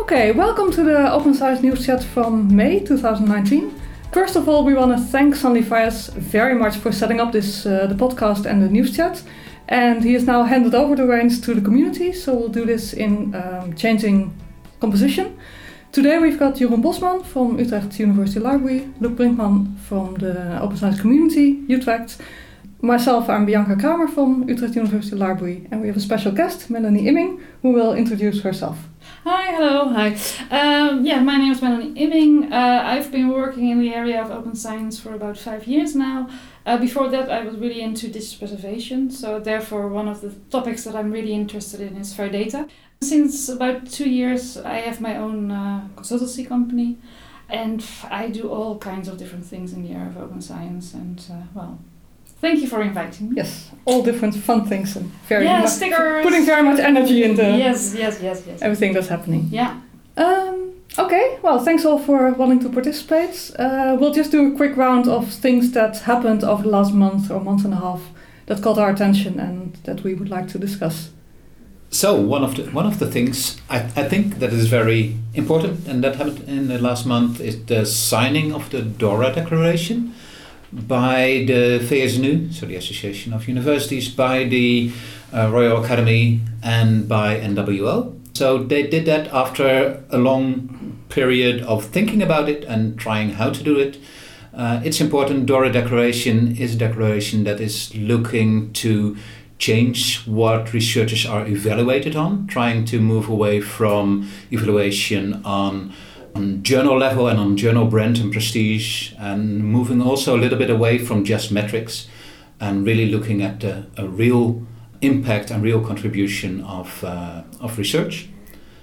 Okay, welcome to the Open Science News Chat from May 2019. First of all, we want to thank Sanlifias very much for setting up this the podcast and the news chat. And he has now handed over the reins to the community, so we'll do this in changing composition. Today we've got Jeroen Bosman from Utrecht University Library, Luc Brinkman from the Open Science Community, Utrecht, myself, I'm Bianca Kramer from Utrecht University Library, and we have a special guest, Melanie Imming, who will introduce herself. Hi, hello, hi. My name is Melanie Imming. I've been working in the area of open science for about 5 years now. Before that, I was really into digital preservation, so therefore one of the topics that I'm really interested in is fair data. Since about 2 years, I have my own consultancy company, and I do all kinds of different things in the area of open science, and thank you for inviting me. Yes, all different fun things and stickers. Putting very much energy into yes. Everything that's happening. Yeah. Okay, well, thanks all for wanting to participate. We'll just do a quick round of things that happened over the last month or month and a half that caught our attention and that we would like to discuss. So one of the things I think that is very important and that happened in the last month is the signing of the DORA Declaration by the VSNU, so the Association of Universities, by the Royal Academy and by NWO. So they did that after a long period of thinking about it and trying how to do it. It's important. DORA Declaration is a declaration that is looking to change what researchers are evaluated on, trying to move away from evaluation on journal level and on journal brand and prestige, and moving also a little bit away from just metrics and really looking at a real impact and real contribution of research.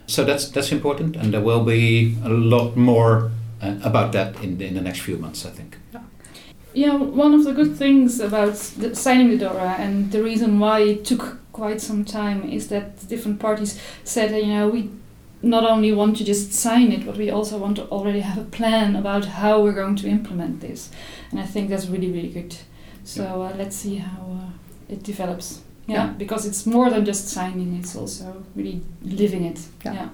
So that's important, and there will be a lot more about that in the next few months, I think. Yeah, one of the good things about signing the DORA and the reason why it took quite some time is that different parties said, we not only want to just sign it, but we also want to already have a plan about how we're going to implement this. And I think that's really, really good. So let's see how it develops. Yeah, because it's more than just signing, it's also really living it. Yeah.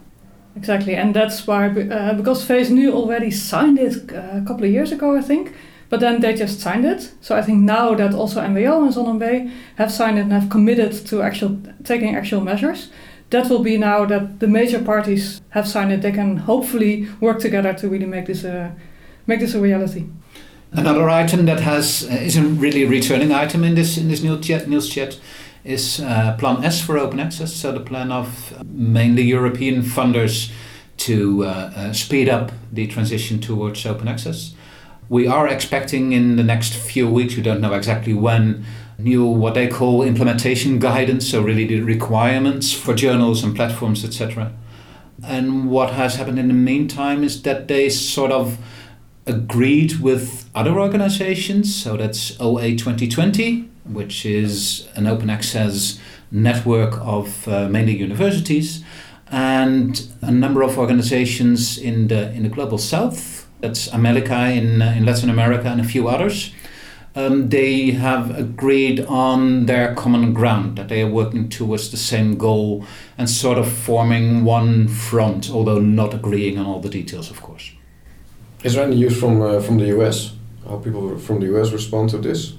Exactly, and that's why, because VSNU already signed it a couple of years ago, I think, but then they just signed it. So I think now that also NWO and Zonnebee have signed it and have committed to taking actual measures, that will be now that the major parties have signed it, they can hopefully work together to really make this a reality. Another item that is a really returning item in this news chat is Plan S for open access, so the plan of mainly European funders to speed up the transition towards open access. We are expecting in the next few weeks, we don't know exactly when, new what they call implementation guidance, so really the requirements for journals and platforms, etc. And what has happened in the meantime is that they sort of agreed with other organizations, so that's OA 2020, which is an open access network of mainly universities, and a number of organizations in the global south. That's AmeliCA in Latin America and a few others. They have agreed on their common ground, that they are working towards the same goal and sort of forming one front, although not agreeing on all the details, of course. Is there any news from the US? How people from the US respond to this?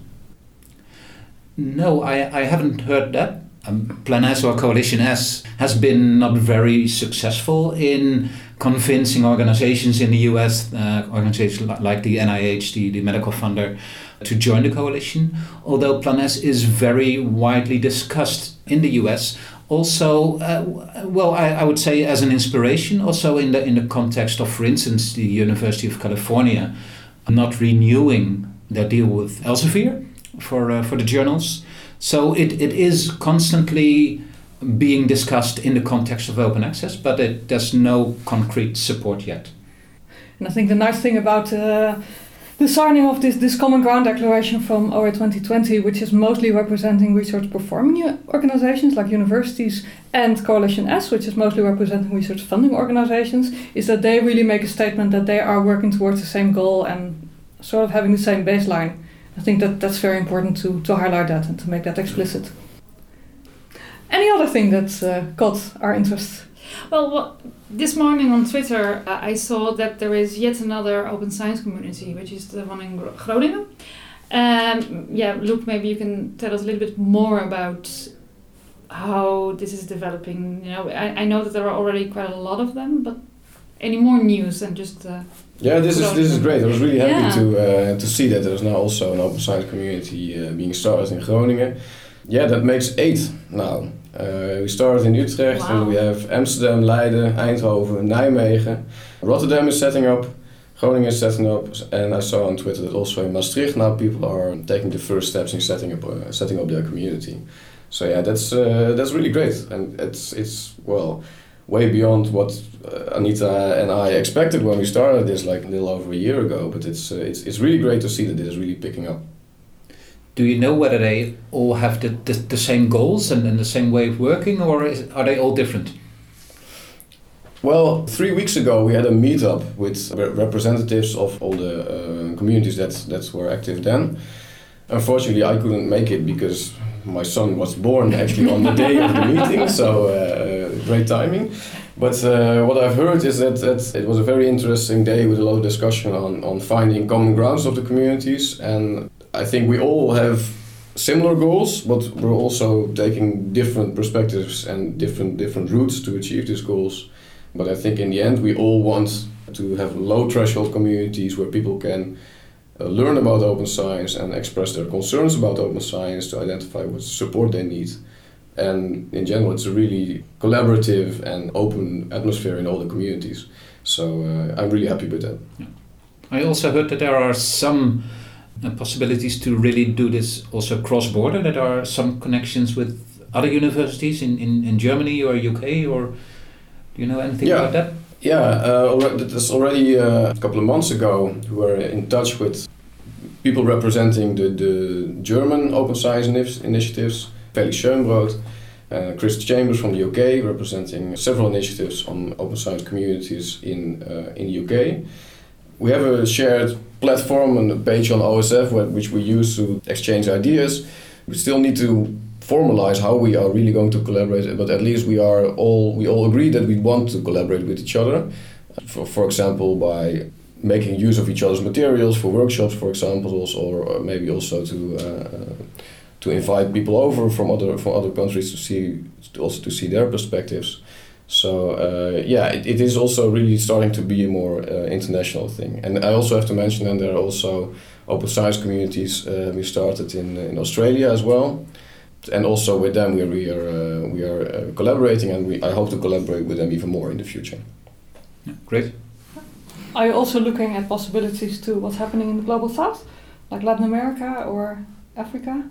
No, I haven't heard that. Plan S or Coalition S has been not very successful in convincing organizations in the US, organizations like the NIH, the medical funder, to join the coalition. Although Plan S is very widely discussed in the US, also, I would say as an inspiration, also in the context of, for instance, the University of California not renewing their deal with Elsevier for the journals. So it is constantly being discussed in the context of open access, but there's no concrete support yet. And I think the nice thing about the signing of this Common Ground Declaration from OA 2020, which is mostly representing research performing organizations like universities, and Coalition S, which is mostly representing research funding organizations, is that they really make a statement that they are working towards the same goal and sort of having the same baseline. I think that's very important to highlight that and to make that explicit. Any other thing that caught our interest? Well, this morning on Twitter, I saw that there is yet another open science community, which is the one in Groningen. Luc, maybe you can tell us a little bit more about how this is developing. You know, I know that there are already quite a lot of them, but any more news and just. This is great. I was really happy to see that there's now also an open science community being started in Groningen. Yeah, that makes 8 now. We started in Utrecht, wow. And we have Amsterdam, Leiden, Eindhoven, Nijmegen. Rotterdam is setting up, Groningen is setting up, and I saw on Twitter that also in Maastricht now people are taking the first steps in setting up their community. So yeah, that's really great, and it's well way beyond what Anita and I expected when we started this like a little over a year ago. But it's really great to see that it is really picking up. Do you know whether they all have the same goals and the same way of working, or are they all different? Well, 3 weeks ago we had a meetup with representatives of all the communities that were active then. Unfortunately, I couldn't make it because my son was born actually on the day of the meeting, so great timing. But what I've heard is that it was a very interesting day with a lot of discussion on finding common grounds of the communities, and I think we all have similar goals, but we're also taking different perspectives and different routes to achieve these goals. But I think in the end we all want to have low threshold communities where people can learn about open science and express their concerns about open science to identify what support they need. And in general it's a really collaborative and open atmosphere in all the communities. So I'm really happy with that. I also heard that there are some possibilities to really do this also cross-border, that are some connections with other universities in Germany or UK, or do you know anything about that? Yeah, that's already a couple of months ago we were in touch with people representing the German open science initiatives, Felix Schönbrot, Chris Chambers from the UK representing several initiatives on open science communities in the UK. We have a shared platform and a page on OSF which we use to exchange ideas. We still need to formalize how we are really going to collaborate, but at least we all agree that we want to collaborate with each other. For example, by making use of each other's materials for workshops, for example, or maybe also to invite people over from other countries to see their perspectives. So it is also really starting to be a more international thing. And I also have to mention that there are also open science communities we started in Australia as well. And also with them we are collaborating, and I hope to collaborate with them even more in the future. Yeah, great. Are you also looking at possibilities to what's happening in the global south, like Latin America or Africa?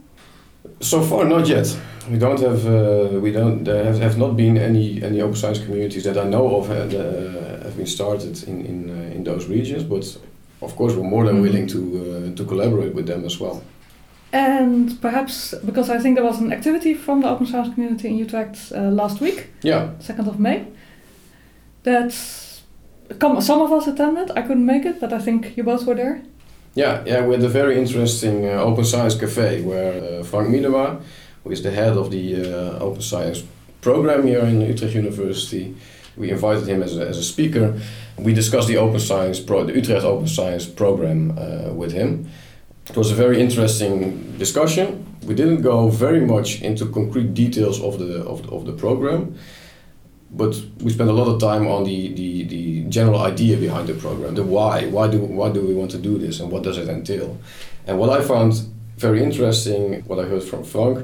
So far, not yet. There have not been any open science communities that I know of have been started in those regions. But of course, we're more than willing to collaborate with them as well. And perhaps because I think there was an activity from the open science community in Utrecht last week, 2nd of May, that some of us attended. I couldn't make it, but I think you both were there. Yeah, we had a very interesting open science cafe where Frank Miedema, who is the head of the open science program here in Utrecht University, we invited him as a speaker. We discussed the the Utrecht Open Science program with him. It was a very interesting discussion. We didn't go very much into concrete details of the program, but we spent a lot of time on the general idea behind the program, the why. Why do we want to do this, and what does it entail? And what I found very interesting, what I heard from Frank,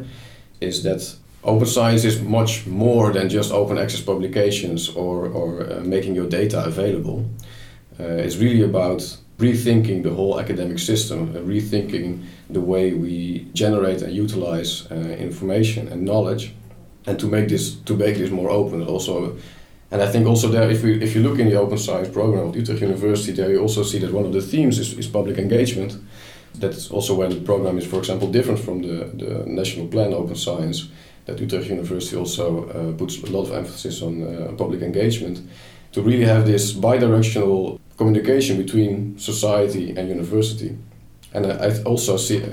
is that open science is much more than just open access publications or making your data available. It's really about rethinking the whole academic system, rethinking the way we generate and utilize information and knowledge, and to make this more open also. And I think also there, if you look in the open science program of Utrecht University, there you also see that one of the themes is public engagement. That's also where the program is, for example, different from the National Plan Open Science, that Utrecht University also puts a lot of emphasis on public engagement, to really have this bi-directional communication between society and university. And I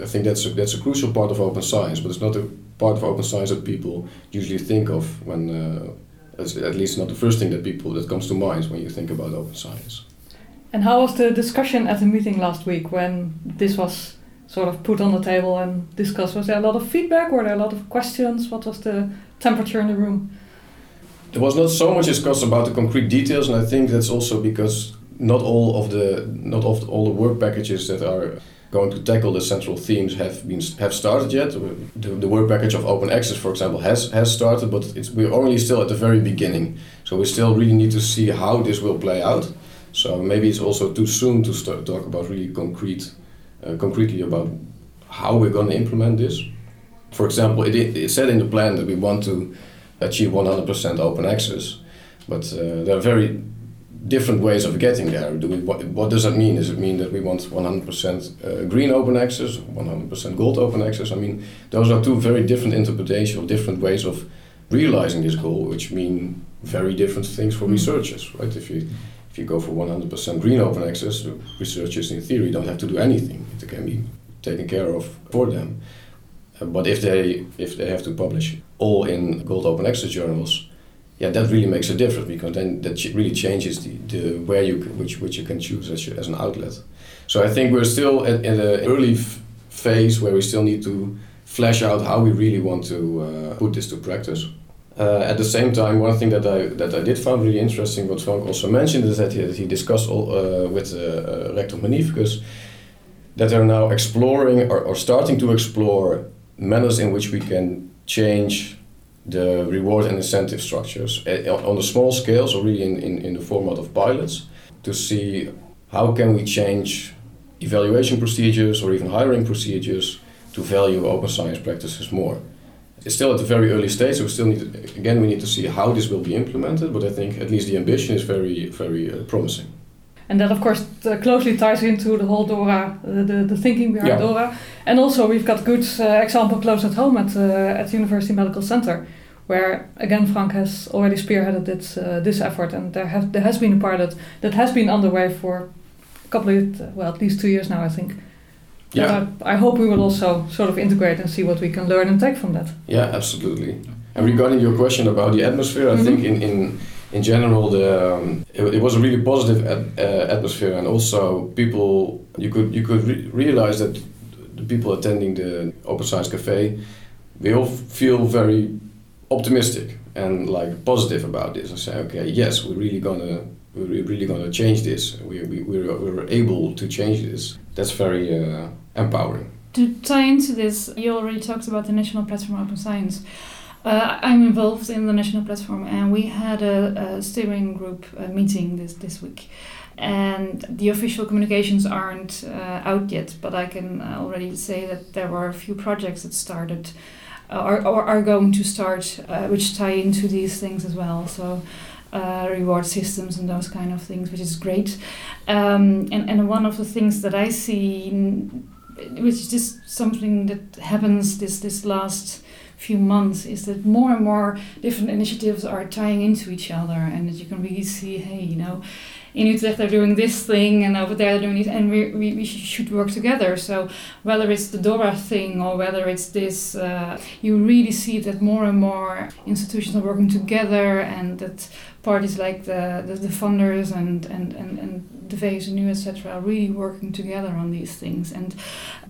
think that's a crucial part of open science, but it's not a part of open science that people usually think of when, at least not the first thing that comes to mind when you think about open science. And how was the discussion at the meeting last week when this was sort of put on the table and discussed? Was there a lot of feedback? Were there a lot of questions? What was the temperature in the room? There was not so much discussed about the concrete details, and I think that's also because not all the work packages that are going to tackle the central themes have started yet. The work package of open access, for example, has started, but we're only still at the very beginning. So we still really need to see how this will play out. So maybe it's also too soon to start talk about really concretely about how we're going to implement this. For example, it said in the plan that we want to achieve 100% open access, but there are very different ways of getting there. What does that mean? Does it mean that we want 100% green open access, 100% gold open access? I mean, those are two very different interpretations, different ways of realizing this goal, which mean very different things for researchers, right? If you go for 100% green open access, researchers in theory don't have to do anything. It can be taken care of for them. But if they have to publish all in gold open access journals, yeah, that really makes a difference, because then that really changes the where you which you can choose as an outlet. So I think we're still in the early phase where we still need to flesh out how we really want to put this to practice. At the same time, one thing that I did find really interesting, what Frank also mentioned, is that he discussed with Rector Magnificus that they're now exploring or starting to explore manners in which we can change the reward and incentive structures on a small scale, so really in the format of pilots, to see how can we change evaluation procedures or even hiring procedures to value open science practices more. It's still at the very early stage, so we need to see how this will be implemented, but I think at least the ambition is very, very promising. And that, of course, closely ties into the whole DORA, the thinking behind DORA. And also we've got good example close at home at the University Medical Center, where, again, Frank has already spearheaded this effort. And there has been a pilot that has been underway for a couple of, well, at least 2 years now, I think. Yeah. But I hope we will also sort of integrate and see what we can learn and take from that. Yeah, absolutely. And regarding your question about the atmosphere, I think in general, it was a really positive atmosphere, and also people, you could realize that the people attending the Open Science Cafe, they all feel very optimistic and like positive about this and say, okay, yes, we're really gonna change this. We're able to change this. That's very empowering. To tie into this, you already talked about the National Platform Open Science. I'm involved in the National Platform, and we had a steering group meeting this week. And the official communications aren't out yet, but I can already say that there were a few projects that started or are going to start, which tie into these things as well. So reward systems and those kind of things, which is great. And one of the things that I see, which is just something that happens this last few months, is that more and more different initiatives are tying into each other, and that you can really see, hey, you know, in Utrecht they're doing this thing, and over there they're doing it, and we should work together. So whether it's the DORA thing or whether it's this, you really see that more and more institutions are working together, and that parties like the funders and the VSNU, etc., are really working together on these things. And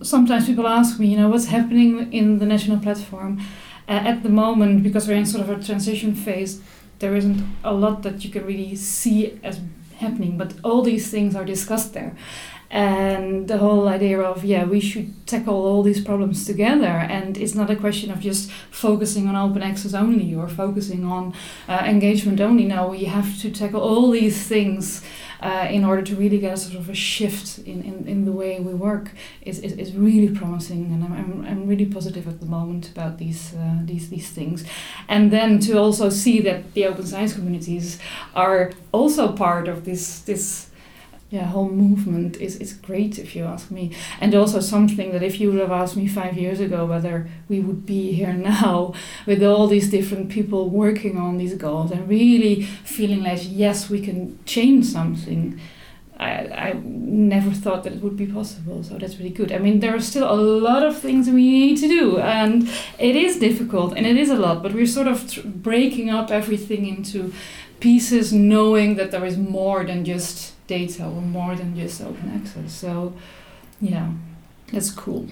sometimes people ask me, you know, what's happening in the National Platform at the moment, because we're in sort of a transition phase. There isn't a lot that you can really see as happening, but all these things are discussed there. And the whole idea of, yeah, we should tackle all these problems together. And it's not a question of just focusing on open access only or focusing on engagement only. No, we have to tackle all these things in order to really get a sort of a shift in the way we work. Is really promising, and I'm really positive at the moment about these things. And then to also see that the open science communities are also part of this whole movement is great, if you ask me. And also something that if you would have asked me 5 years ago whether we would be here now with all these different people working on these goals and really feeling like, yes, we can change something, I never thought that it would be possible, so that's really good. I mean, there are still a lot of things we need to do, and it is difficult, and it is a lot, but we're sort of breaking up everything into pieces, knowing that there is more than just data or more than just open access. So, yeah, that's cool.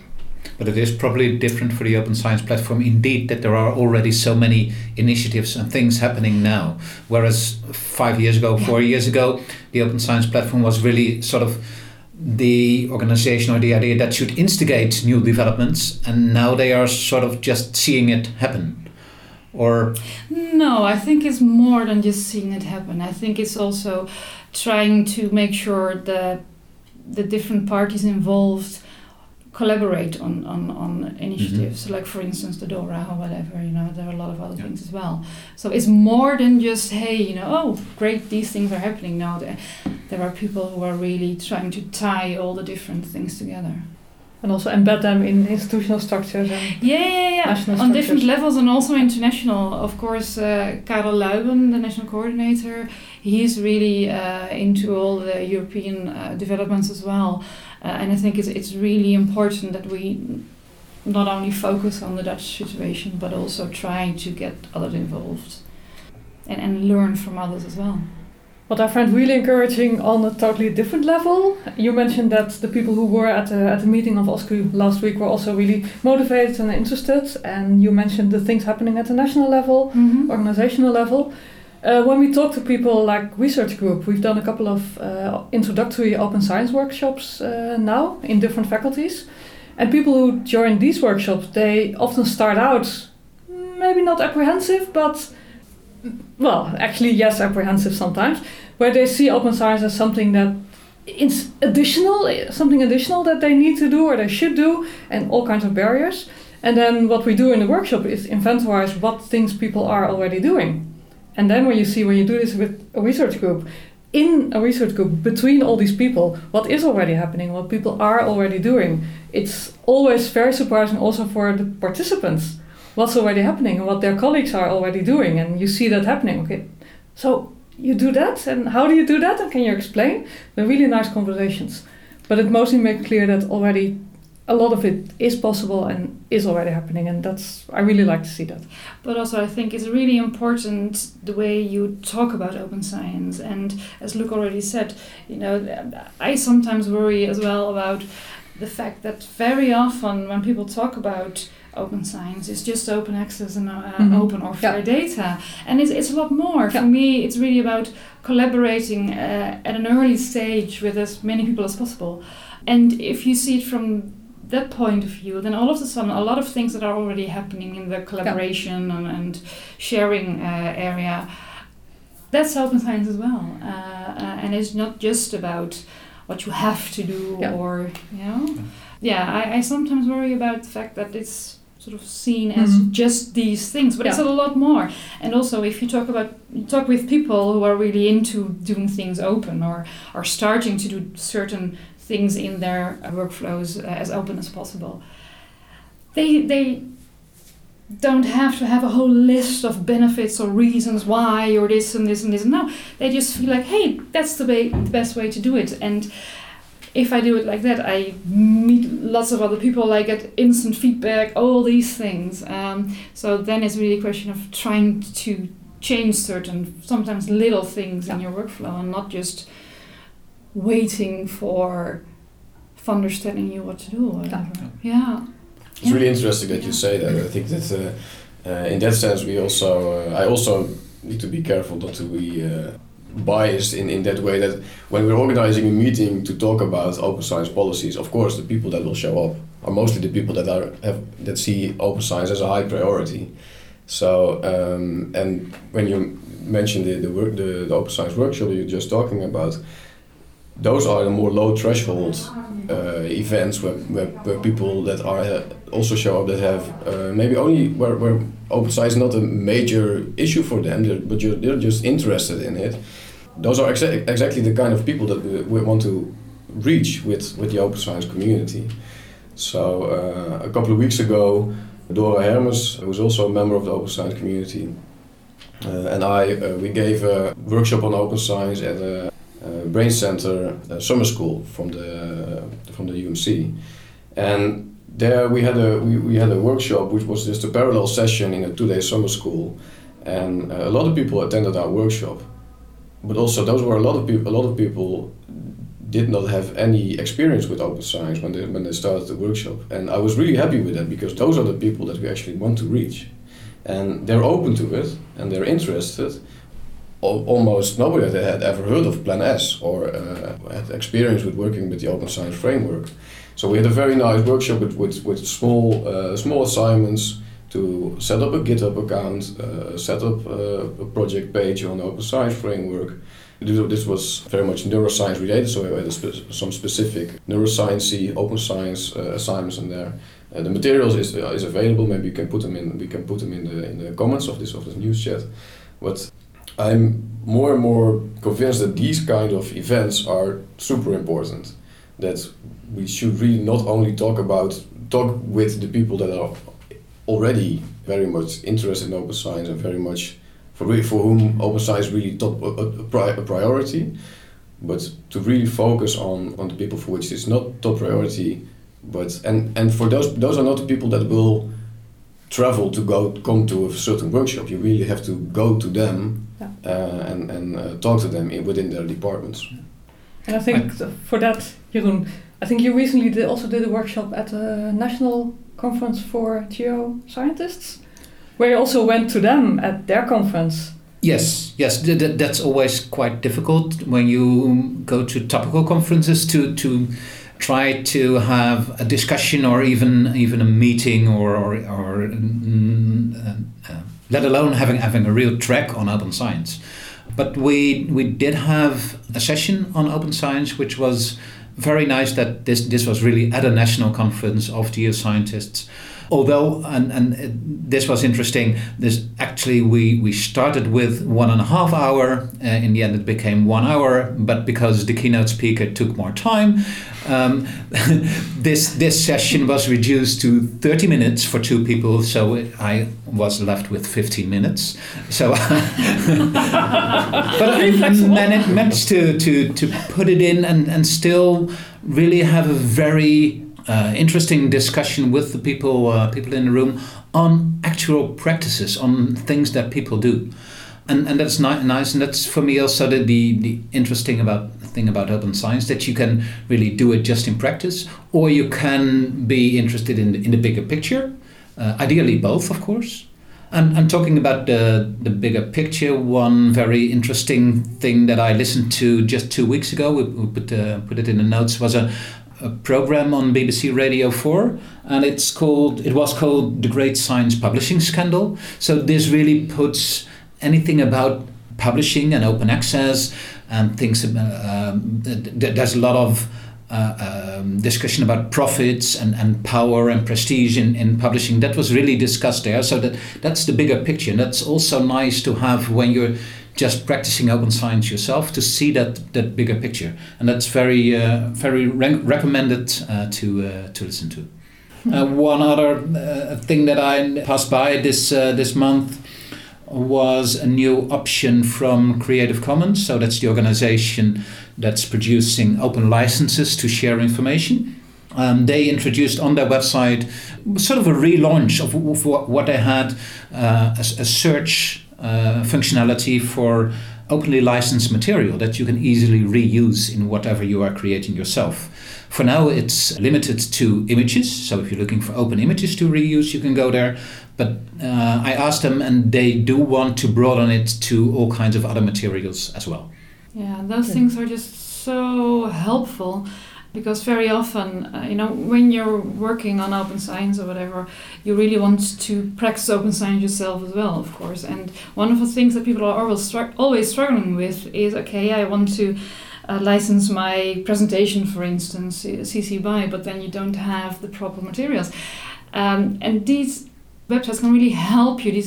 But it is probably different for the Open Science Platform, indeed, that there are already so many initiatives and things happening now. Whereas 5 years ago, 4 years ago, the Open Science Platform was really sort of the organization or the idea that should instigate new developments, and now they are sort of just seeing it happen. Or no, I think it's more than just seeing it happen. I think it's also trying to make sure that the different parties involved collaborate on initiatives, mm-hmm. like for instance the DORA or whatever, you know, there are a lot of other things as well. So it's more than just, hey, you know, oh great, these things are happening now. There are people who are really trying to tie all the different things together. And also embed them in institutional structures and national structures. On different levels and also international. Of course, Karel Luyben, the national coordinator, he's really into all the European developments as well. And I think it's really important that we not only focus on the Dutch situation, but also try to get others involved and learn from others as well. What I find really encouraging on a totally different level, you mentioned that the people who were at the meeting of OSCU last week were also really motivated and interested, and you mentioned the things happening at the national level, mm-hmm. organizational level. When we talk to people like Research Group, we've done a couple of introductory open science workshops now in different faculties, and people who join these workshops, they often start out maybe not apprehensive, but well, actually, yes, apprehensive sometimes, where they see open science as something that is additional, something additional that they need to do or they should do, and all kinds of barriers. And then what we do in the workshop is inventorize what things people are already doing. And then when you do this with a research group, in a research group, between all these people, what is already happening, what people are already doing, it's always very surprising also for the participants. What's already happening and what their colleagues are already doing, and you see that happening. Okay, so you do that, and how do you do that, and can you explain? They're really nice conversations, but it mostly makes clear that already a lot of it is possible and is already happening, and that's, I really like to see that. But also I think it's really important the way you talk about open science, and as Luc already said, you know, I sometimes worry as well about the fact that very often when people talk about open science, it's just open access and mm-hmm. open or fair data, and it's a lot more. For me, it's really about collaborating at an early stage with as many people as possible. And if you see it from that point of view, then all of a sudden a lot of things that are already happening in the collaboration and sharing area, that's open science as well. And it's not just about what you have to do or, you know. I sometimes worry about the fact that it's sort of seen as just these things, but it's a lot more. And also, if you talk with people who are really into doing things open or are starting to do certain things in their workflows as open as possible, they don't have to have a whole list of benefits or reasons why or this and this and this. No, they just feel like, hey, that's the best way to do it. And if I do it like that, I meet lots of other people, I get instant feedback, all these things. So then it's really a question of trying to change certain, sometimes little things in your workflow, and not just waiting for understanding you what to do. Or whatever. Yeah. It's really interesting that you say that. I think that in that sense, we also, I also need to be careful not to be biased in that way, that when we're organizing a meeting to talk about open science policies, of course the people that will show up are mostly the people that that see open science as a high priority. So and when you mentioned the open science workshop that you're just talking about, those are the more low threshold events where people that are also show up that have maybe only where open science is not a major issue for them, but they're just interested in it. Those are exactly the kind of people that we want to reach with the open science community. So a couple of weeks ago, Dora Hermes, who is also a member of the open science community, and I, we gave a workshop on open science at brain center summer school from the UMC, and there we had a workshop which was just a parallel session in a two-day summer school, and a lot of people attended our workshop, but also those were a lot of people did not have any experience with open science when they started the workshop, and I was really happy with that because those are the people that we actually want to reach, and they're open to it and they're interested. Almost nobody had ever heard of Plan S or had experience with working with the open science framework, so we had a very nice workshop with small assignments to set up a GitHub account, set up a project page on the open science framework. This was very much neuroscience related, so we had some specific neuroscience-y open science assignments in there. The materials is available. Maybe you can put them in. We can put them in the comments of this news chat. But I'm more and more convinced that these kind of events are super important. That we should really not only talk with the people that are already very much interested in open science and very much for whom open science is really top a priority, but to really focus on the people for which it's not top priority, but for those are not the people that will travel to come to a certain workshop. You really have to go to them and talk to them within their departments. And I think for that, Jeroen, I think you recently also did a workshop at a national conference for geoscientists, where you also went to them at their conference. Yes, that's always quite difficult when you go to topical conferences to try to have a discussion or even a meeting or let alone having a real track on open science. But we did have a session on open science, which was very nice that this was really at a national conference of geoscientists. Although, and this was interesting, this actually we started with 1.5 hours. In the end, it became 1 hour. But because the keynote speaker took more time, this session was reduced to 30 minutes for two people. So I was left with 15 minutes. So, but I managed to put it in and still really have a very interesting discussion with the people in the room on actual practices, on things that people do, and that's nice. And that's for me also the interesting thing about open science, that you can really do it just in practice, or you can be interested in the bigger picture. Ideally, both, of course. And I'm talking about the bigger picture. One very interesting thing that I listened to just 2 weeks ago, we put it in the notes, was a program on BBC Radio 4, and it was called The Great Science Publishing Scandal. So this really puts anything about publishing and open access and things. There's a lot of discussion about profits and power and prestige in publishing. That was really discussed there. So that's the bigger picture. And that's also nice to have when you're just practicing open science yourself, to see that bigger picture, and that's very very recommended to listen to. One other thing that I passed by this month was a new option from Creative Commons. So that's the organization that's producing open licenses to share information. They introduced on their website sort of a relaunch of what they had a search functionality for openly licensed material that you can easily reuse in whatever you are creating yourself. For now, it's limited to images. So if you're looking for open images to reuse, you can go there. But I asked them, and they do want to broaden it to all kinds of other materials as well. Yeah, those things are just so helpful. Because very often, when you're working on open science or whatever, you really want to practice open science yourself as well, of course. And one of the things that people are always struggling with is, okay, I want to license my presentation, for instance, CC BY, but then you don't have the proper materials. And these websites can really help you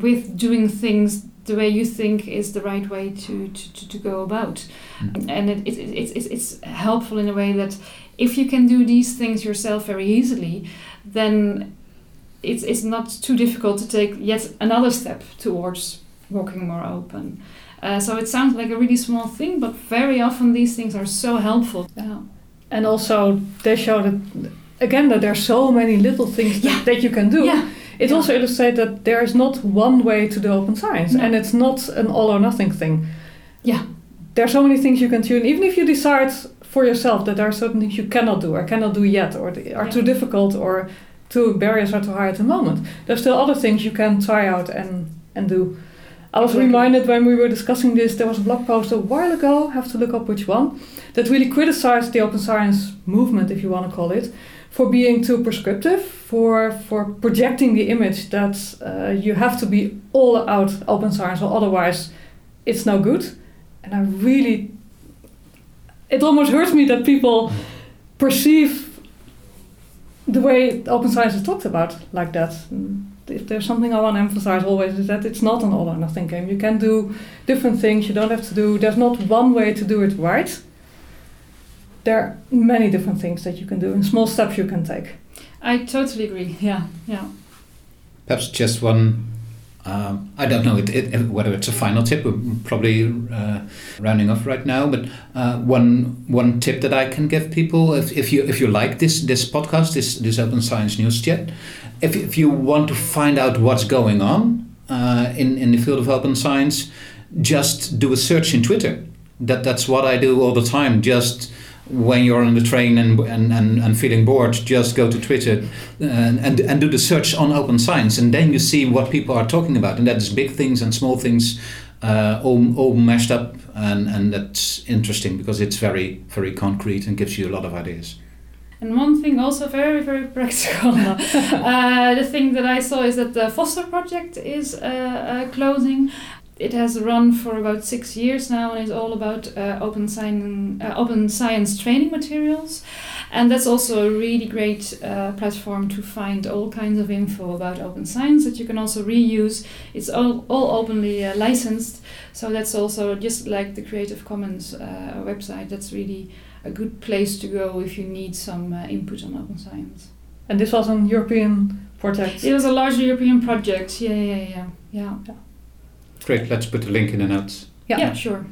with doing things the way you think is the right way to go about. And it's helpful in a way that if you can do these things yourself very easily, then it's not too difficult to take yet another step towards working more open. So it sounds like a really small thing, but very often these things are so helpful. Yeah. And also they show that, again, that there are so many little things that you can do. Yeah. It also illustrates that there is not one way to do open science, and it's not an all or nothing thing. Yeah. There are so many things you can tune, even if you decide for yourself that there are certain things you cannot do or cannot do yet, or are too difficult, or too barriers are too high at the moment. There's still other things you can try out and do. I was reminded when we were discussing this, there was a blog post a while ago, I have to look up which one, that really criticized the open science movement, if you want to call it, for being too prescriptive, for projecting the image that you have to be all out open science or otherwise it's no good. And I really, it almost hurts me that people perceive the way open science is talked about like that. If there's something I want to emphasize always is that it's not an all or nothing game. You can do different things. You don't have to do, there's not one way to do it right. There are many different things that you can do and small steps you can take. I totally agree. Yeah. Perhaps just one, I don't know whether it's a final tip. We're probably rounding off right now, but one tip that I can give people, if you like this podcast, this Open Science News Chat, if you want to find out what's going on in the field of open science, just do a search in Twitter. That's what I do all the time. Just when you're on the train and feeling bored, just go to Twitter and do the search on open science, and then you see what people are talking about, and that's big things and small things all mashed up, and that's interesting because it's very, very concrete and gives you a lot of ideas. And one thing also very, very practical. The thing that I saw is that the Foster Project is closing. It has run for about 6 years now, and it's all about open science training materials. And that's also a really great platform to find all kinds of info about open science that you can also reuse. It's all openly licensed. So that's also just like the Creative Commons website. That's really a good place to go if you need some input on open science. And this was an European project? It was a large European project. Yeah. Great, let's put the link in the notes. Yeah, sure.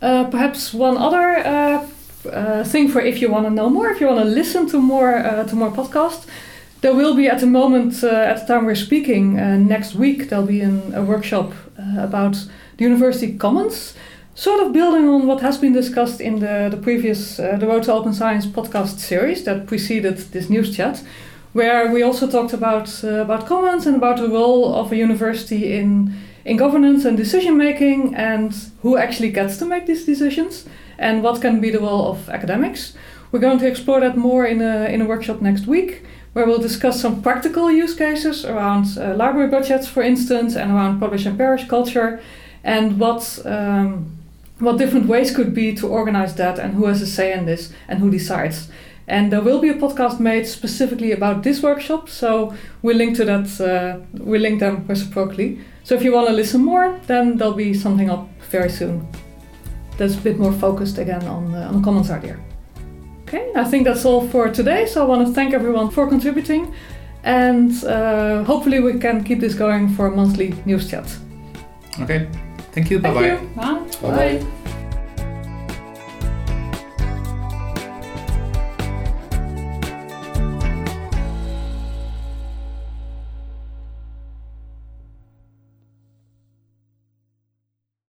Perhaps one other thing for if you want to know more, if you want to listen to more podcasts. There will be at the moment, at the time we're speaking, next week there'll be a workshop about the University Commons, sort of building on what has been discussed in the previous the Road to Open Science podcast series that preceded this news chat, where we also talked about commons and about the role of a university in governance and decision making, and who actually gets to make these decisions, and what can be the role of academics. We're going to explore that more in a workshop next week, where we'll discuss some practical use cases around library budgets, for instance, and around publish and perish culture, and what different ways could be to organize that, and who has a say in this, and who decides. And there will be a podcast made specifically about this workshop, so we'll link to that. We'll link them reciprocally. So if you want to listen more, then there'll be something up very soon that's a bit more focused again on the commons idea. Okay, I think that's all for today. So I want to thank everyone for contributing, and hopefully we can keep this going for a monthly news chat. Okay, thank you. Bye-bye. Bye. Bye.